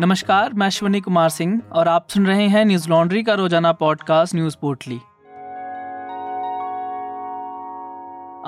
नमस्कार, मैं अश्विनी कुमार सिंह और आप सुन रहे हैं न्यूज लॉन्ड्री का रोजाना पॉडकास्ट न्यूज पोर्टली।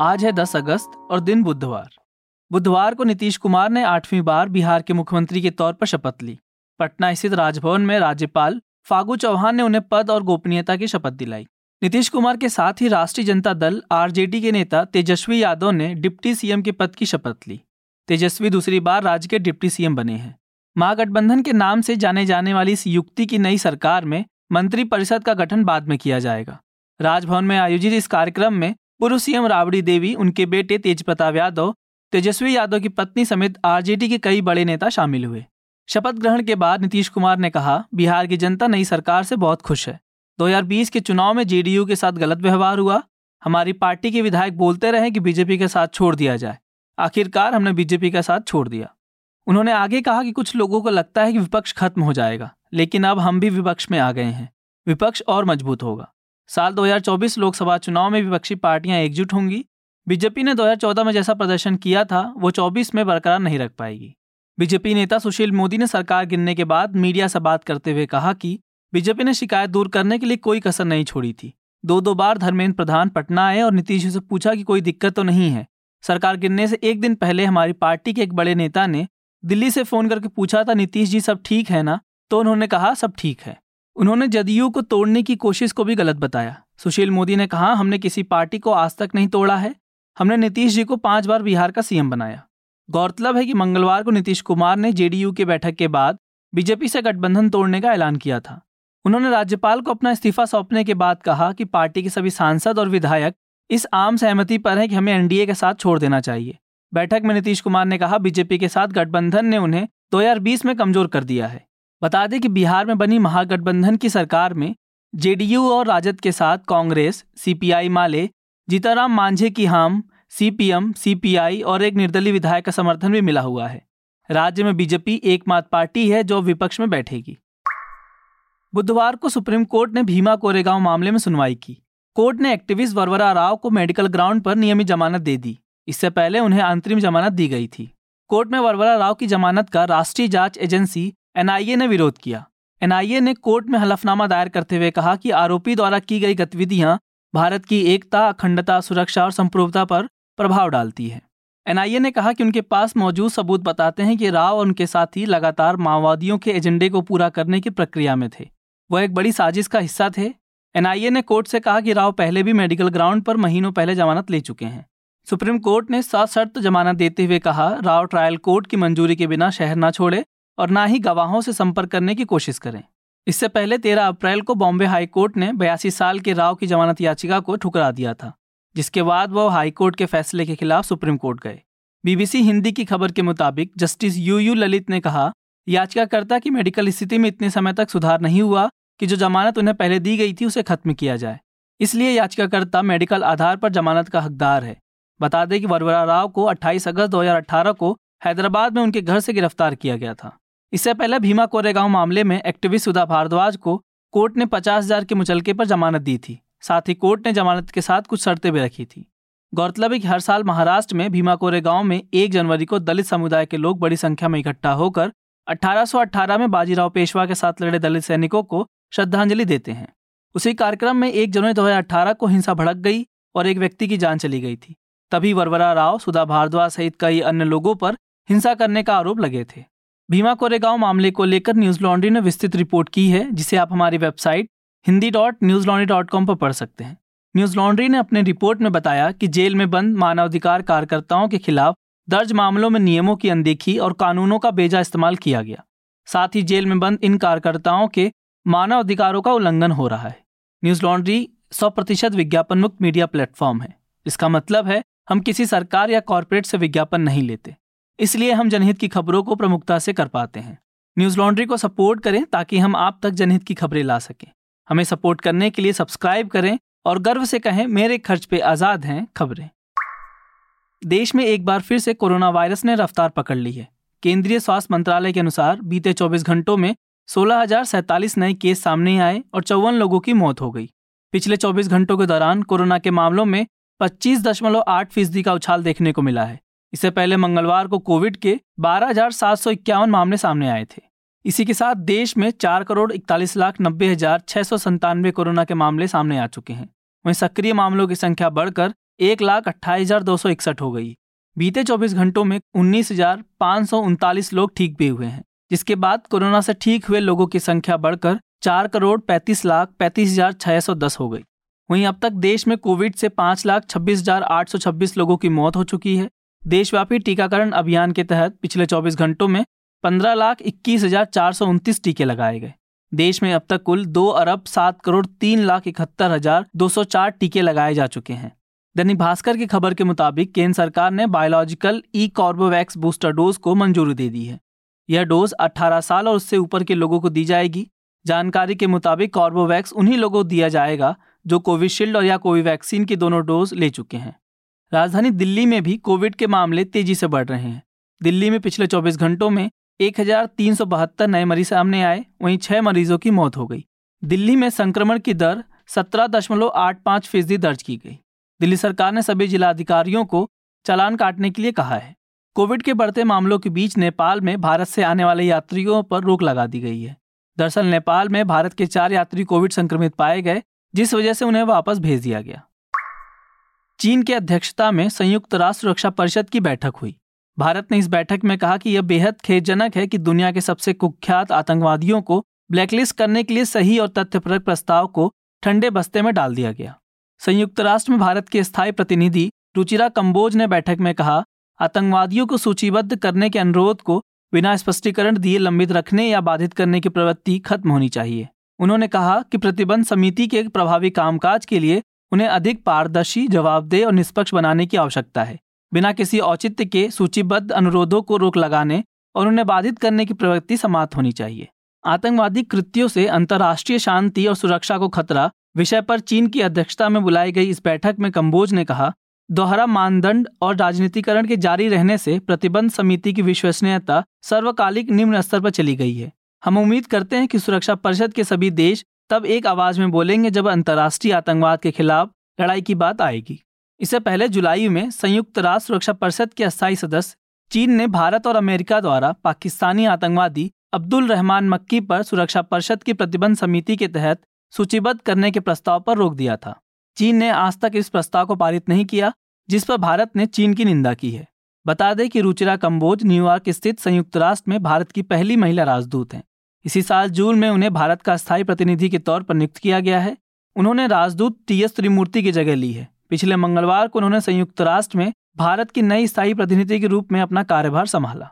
आज है 10 अगस्त और दिन बुधवार को नीतीश कुमार ने 8वीं बार बिहार के मुख्यमंत्री के तौर पर शपथ ली। पटना स्थित राजभवन में राज्यपाल फागू चौहान ने उन्हें पद और गोपनीयता की शपथ दिलाई। नीतीश कुमार के साथ ही राष्ट्रीय जनता दल आरजेडी के नेता तेजस्वी यादव ने डिप्टी सीएम के पद की शपथ ली। तेजस्वी दूसरी बार राज्य के डिप्टी सीएम बने हैं। महागठबंधन के नाम से जाने जाने वाली इस युक्ति की नई सरकार में मंत्रिपरिषद का गठन बाद में किया जाएगा। राजभवन में आयोजित इस कार्यक्रम में पूर्व सीएम राबड़ी देवी, उनके बेटे तेज प्रताप यादव, तेजस्वी यादव की पत्नी समेत आरजेडी के कई बड़े नेता शामिल हुए। शपथ ग्रहण के बाद नीतीश कुमार ने कहा, बिहार की जनता नई सरकार से बहुत खुश है। 2020 के चुनाव में जेडीयू के साथ गलत व्यवहार हुआ। हमारी पार्टी के विधायक बोलते रहे कि बीजेपी के साथ छोड़ दिया जाए। आखिरकार हमने बीजेपी का साथ छोड़ दिया। उन्होंने आगे कहा कि कुछ लोगों को लगता है कि विपक्ष खत्म हो जाएगा, लेकिन अब हम भी विपक्ष में आ गए हैं। विपक्ष और मजबूत होगा। साल 2024 लोकसभा चुनाव में विपक्षी पार्टियां एकजुट होंगी। बीजेपी ने 2014 में जैसा प्रदर्शन किया था वो 24 में बरकरार नहीं रख पाएगी। बीजेपी नेता सुशील मोदी ने सरकार गिरने के बाद मीडिया से बात करते हुए कहा कि बीजेपी ने शिकायत दूर करने के लिए कोई कसर नहीं छोड़ी थी। 2 बार धर्मेंद्र प्रधान पटना आए और नीतीश से पूछा कि कोई दिक्कत तो नहीं है। सरकार गिरने से एक दिन पहले हमारी पार्टी के एक बड़े नेता ने दिल्ली से फोन करके पूछा था, नीतीश जी सब ठीक है ना? तो उन्होंने कहा सब ठीक है। उन्होंने जदयू को तोड़ने की कोशिश को भी गलत बताया। सुशील मोदी ने कहा, हमने किसी पार्टी को आज तक नहीं तोड़ा है। हमने नीतीश जी को 5 बार बिहार का सीएम बनाया। गौरतलब है कि मंगलवार को नीतीश कुमार ने जेडीयू की बैठक के बाद बीजेपी से गठबंधन तोड़ने का ऐलान किया था। उन्होंने राज्यपाल को अपना इस्तीफा सौंपने के बाद कहा कि पार्टी के सभी सांसद और विधायक इस आम सहमति पर है कि हमें एनडीए के साथ छोड़ देना चाहिए। बैठक में नीतीश कुमार ने कहा, बीजेपी के साथ गठबंधन ने उन्हें 2020 में कमजोर कर दिया है। बता दें कि बिहार में बनी महागठबंधन की सरकार में जेडीयू और राजद के साथ कांग्रेस, सीपीआई माले, जीताराम मांझे की हम, सीपीएम, सीपीआई और एक निर्दलीय विधायक का समर्थन भी मिला हुआ है। राज्य में बीजेपी एकमात्र पार्टी है जो विपक्ष में बैठेगी। बुधवार को सुप्रीम कोर्ट ने भीमा कोरेगांव मामले में सुनवाई की। कोर्ट ने एक्टिविस्ट वरवरा राव को मेडिकल ग्राउंड पर नियमित जमानत दे दी। इससे पहले उन्हें अंतरिम जमानत दी गई थी। कोर्ट में वरवरा राव की जमानत का राष्ट्रीय जांच एजेंसी एनआईए ने विरोध किया। एनआईए ने कोर्ट में हलफनामा दायर करते हुए कहा कि आरोपी द्वारा की गई गतिविधियां भारत की एकता, अखंडता, सुरक्षा और संप्रभुता पर प्रभाव डालती है। एनआईए ने कहा कि उनके पास मौजूद सबूत बताते हैं कि राव और उनके साथी लगातार माओवादियों के एजेंडे को पूरा करने की प्रक्रिया में थे। वह एक बड़ी साजिश का हिस्सा थे। एनआईए ने कोर्ट से कहा कि राव पहले भी मेडिकल ग्राउंड पर महीनों पहले जमानत ले चुके हैं। सुप्रीम कोर्ट ने सशर्त जमानत देते हुए कहा, राव ट्रायल कोर्ट की मंजूरी के बिना शहर ना छोड़े और ना ही गवाहों से संपर्क करने की कोशिश करें। इससे पहले 13 अप्रैल को बॉम्बे हाई कोर्ट ने 82 साल के राव की जमानत याचिका को ठुकरा दिया था, जिसके बाद वह हाई कोर्ट के फैसले के खिलाफ सुप्रीम कोर्ट गए। बीबीसी हिंदी की खबर के मुताबिक जस्टिस यू ललित ने कहा, याचिकाकर्ता की मेडिकल स्थिति में इतने समय तक सुधार नहीं हुआ कि जो जमानत उन्हें पहले दी गई थी उसे खत्म किया जाए, इसलिए याचिकाकर्ता मेडिकल आधार पर जमानत का हकदार है। बता दें कि वरवरा राव को 28 अगस्त 2018 को हैदराबाद में उनके घर से गिरफ्तार किया गया था। इससे पहले भीमा कोरेगांव मामले में एक्टिविस्ट सुधा भारद्वाज को कोर्ट ने 50,000 के मुचलके पर जमानत दी थी। साथ ही कोर्ट ने जमानत के साथ कुछ शर्तें भी रखी थी। गौरतलब है कि हर साल महाराष्ट्र में भीमा कोरेगांव में 1 जनवरी को दलित समुदाय के लोग बड़ी संख्या में इकट्ठा होकर 1818 में बाजीराव पेशवा के साथ लड़े दलित सैनिकों को श्रद्धांजलि देते हैं। उसी कार्यक्रम में 1 जनवरी 2018 को हिंसा भड़क गई और एक व्यक्ति की जान चली गई थी। तभी वरवरा राव, सुधा भारद्वाज सहित कई अन्य लोगों पर हिंसा करने का आरोप लगे थे। भीमा कोरेगांव मामले को लेकर न्यूज लॉन्ड्री ने विस्तृत रिपोर्ट की है, जिसे आप हमारी वेबसाइट hindi.newslaundry.com पर पढ़ सकते हैं। न्यूज लॉन्ड्री ने अपने रिपोर्ट में बताया कि जेल में बंद मानवाधिकार कार्यकर्ताओं के खिलाफ दर्ज मामलों में नियमों की अनदेखी और कानूनों का बेजा इस्तेमाल किया गया। साथ ही जेल में बंद इन कार्यकर्ताओं के मानवाधिकारों का उल्लंघन हो रहा है। न्यूज लॉन्ड्री 100% विज्ञापन मुक्त मीडिया प्लेटफॉर्म है। इसका मतलब है हम किसी सरकार या कॉरपोरेट से विज्ञापन नहीं लेते, इसलिए हम जनहित की खबरों को प्रमुखता से कर पाते हैं। न्यूज लॉन्ड्री को सपोर्ट करें ताकि हम आप तक जनहित की खबरें ला सकें। हमें सपोर्ट करने के लिए सब्सक्राइब करें और गर्व से कहें, मेरे खर्च पे आज़ाद हैं खबरें। देश में एक बार फिर से कोरोना वायरस ने रफ्तार पकड़ ली है। केंद्रीय स्वास्थ्य मंत्रालय के अनुसार बीते 24 घंटों में 16,047 नए केस सामने आए और 54 लोगों की मौत हो गई। पिछले 24 घंटों के दौरान कोरोना के मामलों में 25.8% का उछाल देखने को मिला है। इससे पहले मंगलवार को कोविड के 12,751 मामले सामने आए थे। इसी के साथ देश में 4,41,90,697 कोरोना के मामले सामने आ चुके हैं। वहीं सक्रिय मामलों की संख्या बढ़कर 1,28,261 हो गई। बीते 24 घंटों में 19,539 लोग ठीक भी हुए हैं, जिसके बाद कोरोना से ठीक हुए लोगों की संख्या बढ़कर 4,35,35,610 हो गई। वहीं अब तक देश में कोविड से 5,26,826 लोगों की मौत हो चुकी है। देशव्यापी टीकाकरण अभियान के तहत पिछले 24 घंटों में 15,21,429 टीके लगाए गए। देश में अब तक कुल 2,07,03,71,204 टीके लगाए जा चुके हैं। दैनिक भास्कर की खबर के मुताबिक केंद्र सरकार ने बायोलॉजिकल ई कार्बोवैक्स बूस्टर डोज को मंजूरी दे दी है। यह डोज 18 साल और उससे ऊपर के लोगों को दी जाएगी। जानकारी के मुताबिक कार्बोवैक्स उन्हीं लोगों को दिया जाएगा जो कोविशील्ड और या कोविवैक्सीन की दोनों डोज ले चुके हैं। राजधानी दिल्ली में भी कोविड के मामले तेजी से बढ़ रहे हैं। दिल्ली में पिछले 24 घंटों में 1,372 नए मरीज सामने आए, वहीं 6 मरीजों की मौत हो गई। दिल्ली में संक्रमण की दर 17.85% दर्ज की गई। दिल्ली सरकार ने सभी जिलाधिकारियों को चालान काटने के लिए कहा है। कोविड के बढ़ते मामलों के बीच नेपाल में भारत से आने वाले यात्रियों पर रोक लगा दी गई है। दरअसल नेपाल में भारत के 4 यात्री कोविड संक्रमित पाए गए, जिस वजह से उन्हें वापस भेज दिया गया। चीन की अध्यक्षता में संयुक्त राष्ट्र सुरक्षा परिषद की बैठक हुई। भारत ने इस बैठक में कहा कि यह बेहद खेदजनक है कि दुनिया के सबसे कुख्यात आतंकवादियों को ब्लैकलिस्ट करने के लिए सही और तथ्यपरक प्रस्ताव को ठंडे बस्ते में डाल दिया गया। संयुक्त राष्ट्र में भारत के स्थायी प्रतिनिधि रुचिरा कम्बोज ने बैठक में कहा, आतंकवादियों को सूचीबद्ध करने के अनुरोध को बिना स्पष्टीकरण दिए लंबित रखने या बाधित करने की प्रवृत्ति खत्म होनी चाहिए। उन्होंने कहा कि प्रतिबंध समिति के प्रभावी कामकाज के लिए उन्हें अधिक पारदर्शी, जवाबदेह और निष्पक्ष बनाने की आवश्यकता है। बिना किसी औचित्य के सूचीबद्ध अनुरोधों को रोक लगाने और उन्हें बाधित करने की प्रवृत्ति समाप्त होनी चाहिए। आतंकवादी कृत्यों से अंतर्राष्ट्रीय शांति और सुरक्षा को खतरा विषय पर चीन की अध्यक्षता में बुलाई गई इस बैठक में कम्बोज ने कहा, दोहरा मानदंड और राजनीतिकरण के जारी रहने से प्रतिबंध समिति की विश्वसनीयता सर्वकालिक निम्न स्तर पर चली गई है। हम उम्मीद करते हैं कि सुरक्षा परिषद के सभी देश तब एक आवाज में बोलेंगे जब अंतर्राष्ट्रीय आतंकवाद के खिलाफ लड़ाई की बात आएगी। इससे पहले जुलाई में संयुक्त राष्ट्र सुरक्षा परिषद के अस्थायी सदस्य चीन ने भारत और अमेरिका द्वारा पाकिस्तानी आतंकवादी अब्दुल रहमान मक्की पर सुरक्षा परिषद की प्रतिबंध समिति के तहत सूचीबद्ध करने के प्रस्ताव पर रोक दिया था। चीन ने आज तक इस प्रस्ताव को पारित नहीं किया, जिस पर भारत ने चीन की निंदा की है। बता दें कि रुचिरा कम्बोज न्यूयॉर्क स्थित संयुक्त राष्ट्र में भारत की पहली महिला राजदूत हैं। इसी साल जून में उन्हें भारत का स्थायी प्रतिनिधि के तौर पर नियुक्त किया गया है। उन्होंने राजदूत TS त्रिमूर्ति की जगह ली है। पिछले मंगलवार को उन्होंने संयुक्त राष्ट्र में भारत की नई स्थायी प्रतिनिधि के रूप में अपना कार्यभार संभाला।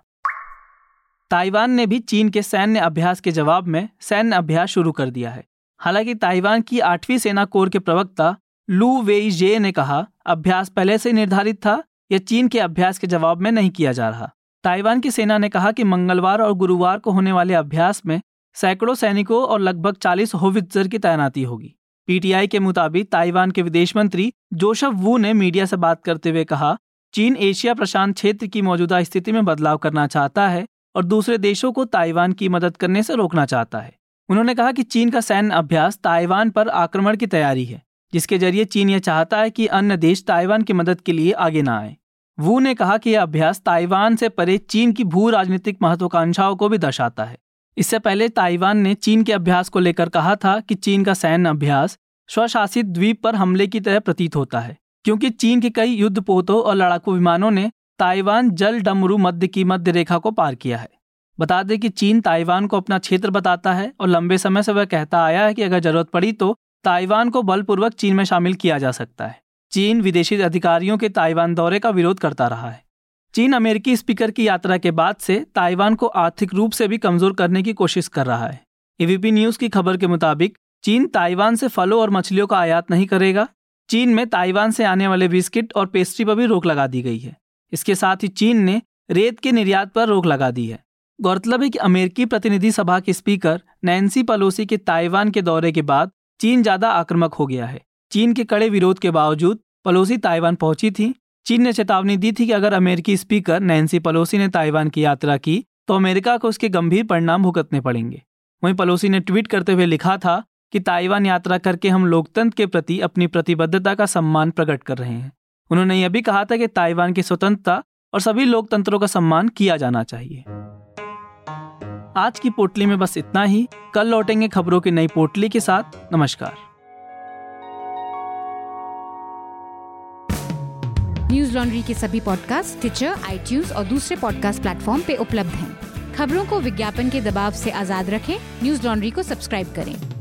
ताइवान ने भी चीन के सैन्य अभ्यास के जवाब में सैन्य अभ्यास शुरू कर दिया है। हालांकि ताइवान की 8वीं सेना कोर के प्रवक्ता लू वेजे ने कहा, अभ्यास पहले से निर्धारित था, यह चीन के अभ्यास के जवाब में नहीं किया जा रहा। ताइवान की सेना ने कहा कि मंगलवार और गुरुवार को होने वाले अभ्यास में सैकड़ों सैनिकों और लगभग 40 होवित्जर की तैनाती होगी। PTI के मुताबिक ताइवान के विदेश मंत्री जोसेफ वू ने मीडिया से बात करते हुए कहा, चीन एशिया प्रशांत क्षेत्र की मौजूदा स्थिति में बदलाव करना चाहता है और दूसरे देशों को ताइवान की मदद करने से रोकना चाहता है। उन्होंने कहा कि चीन का सैन्य अभ्यास ताइवान पर आक्रमण की तैयारी है, जिसके जरिए चीन यह चाहता है कि अन्य देश ताइवान की मदद के लिए आगे न आए। वू ने कहा कि यह अभ्यास ताइवान से परे चीन की भू राजनीतिक महत्वाकांक्षाओं को भी दर्शाता है। इससे पहले ताइवान ने चीन के अभ्यास को लेकर कहा था कि चीन का सैन्य अभ्यास स्वशासित द्वीप पर हमले की तरह प्रतीत होता है, क्योंकि चीन के कई युद्धपोतों और लड़ाकू विमानों ने ताइवान जल डमरू मध्य की मध्य रेखा को पार किया है। बता दें कि चीन ताइवान को अपना क्षेत्र बताता है और लंबे समय से वह कहता आया है कि अगर जरूरत पड़ी तो ताइवान को बलपूर्वक चीन में शामिल किया जा सकता है। चीन विदेशी अधिकारियों के ताइवान दौरे का विरोध करता रहा है। चीन अमेरिकी स्पीकर की यात्रा के बाद से ताइवान को आर्थिक रूप से भी कमजोर करने की कोशिश कर रहा है। AVP न्यूज़ की खबर के मुताबिक चीन ताइवान से फलों और मछलियों का आयात नहीं करेगा। चीन में ताइवान से आने वाले बिस्किट और पेस्ट्री पर भी रोक लगा दी गई है। इसके साथ ही चीन ने रेत के निर्यात पर रोक लगा दी है। गौरतलब है कि अमेरिकी प्रतिनिधि सभा के स्पीकर नैन्सी पेलोसी के ताइवान के दौरे के बाद चीन ज्यादा आक्रामक हो गया है। चीन के कड़े विरोध के बावजूद पेलोसी ताइवान पहुंची थी। चीन ने चेतावनी दी थी कि अगर अमेरिकी स्पीकर नैन्सी पेलोसी ने ताइवान की यात्रा की तो अमेरिका को उसके गंभीर परिणाम भुगतने पड़ेंगे। वहीं पेलोसी ने ट्वीट करते हुए लिखा था कि ताइवान यात्रा करके हम लोकतंत्र के प्रति अपनी प्रतिबद्धता का सम्मान प्रकट कर रहे हैं। उन्होंने यह भी कहा था कि ताइवान की स्वतंत्रता और सभी लोकतंत्रों का सम्मान किया जाना चाहिए। आज की पोटली में बस इतना ही। कल लौटेंगे खबरों की नई पोटली के साथ। नमस्कार। न्यूज लॉन्ड्री के सभी पॉडकास्ट टिचर, iTunes और दूसरे पॉडकास्ट प्लेटफॉर्म पे उपलब्ध हैं। खबरों को विज्ञापन के दबाव से आजाद रखें। न्यूज लॉन्ड्री को सब्सक्राइब करें।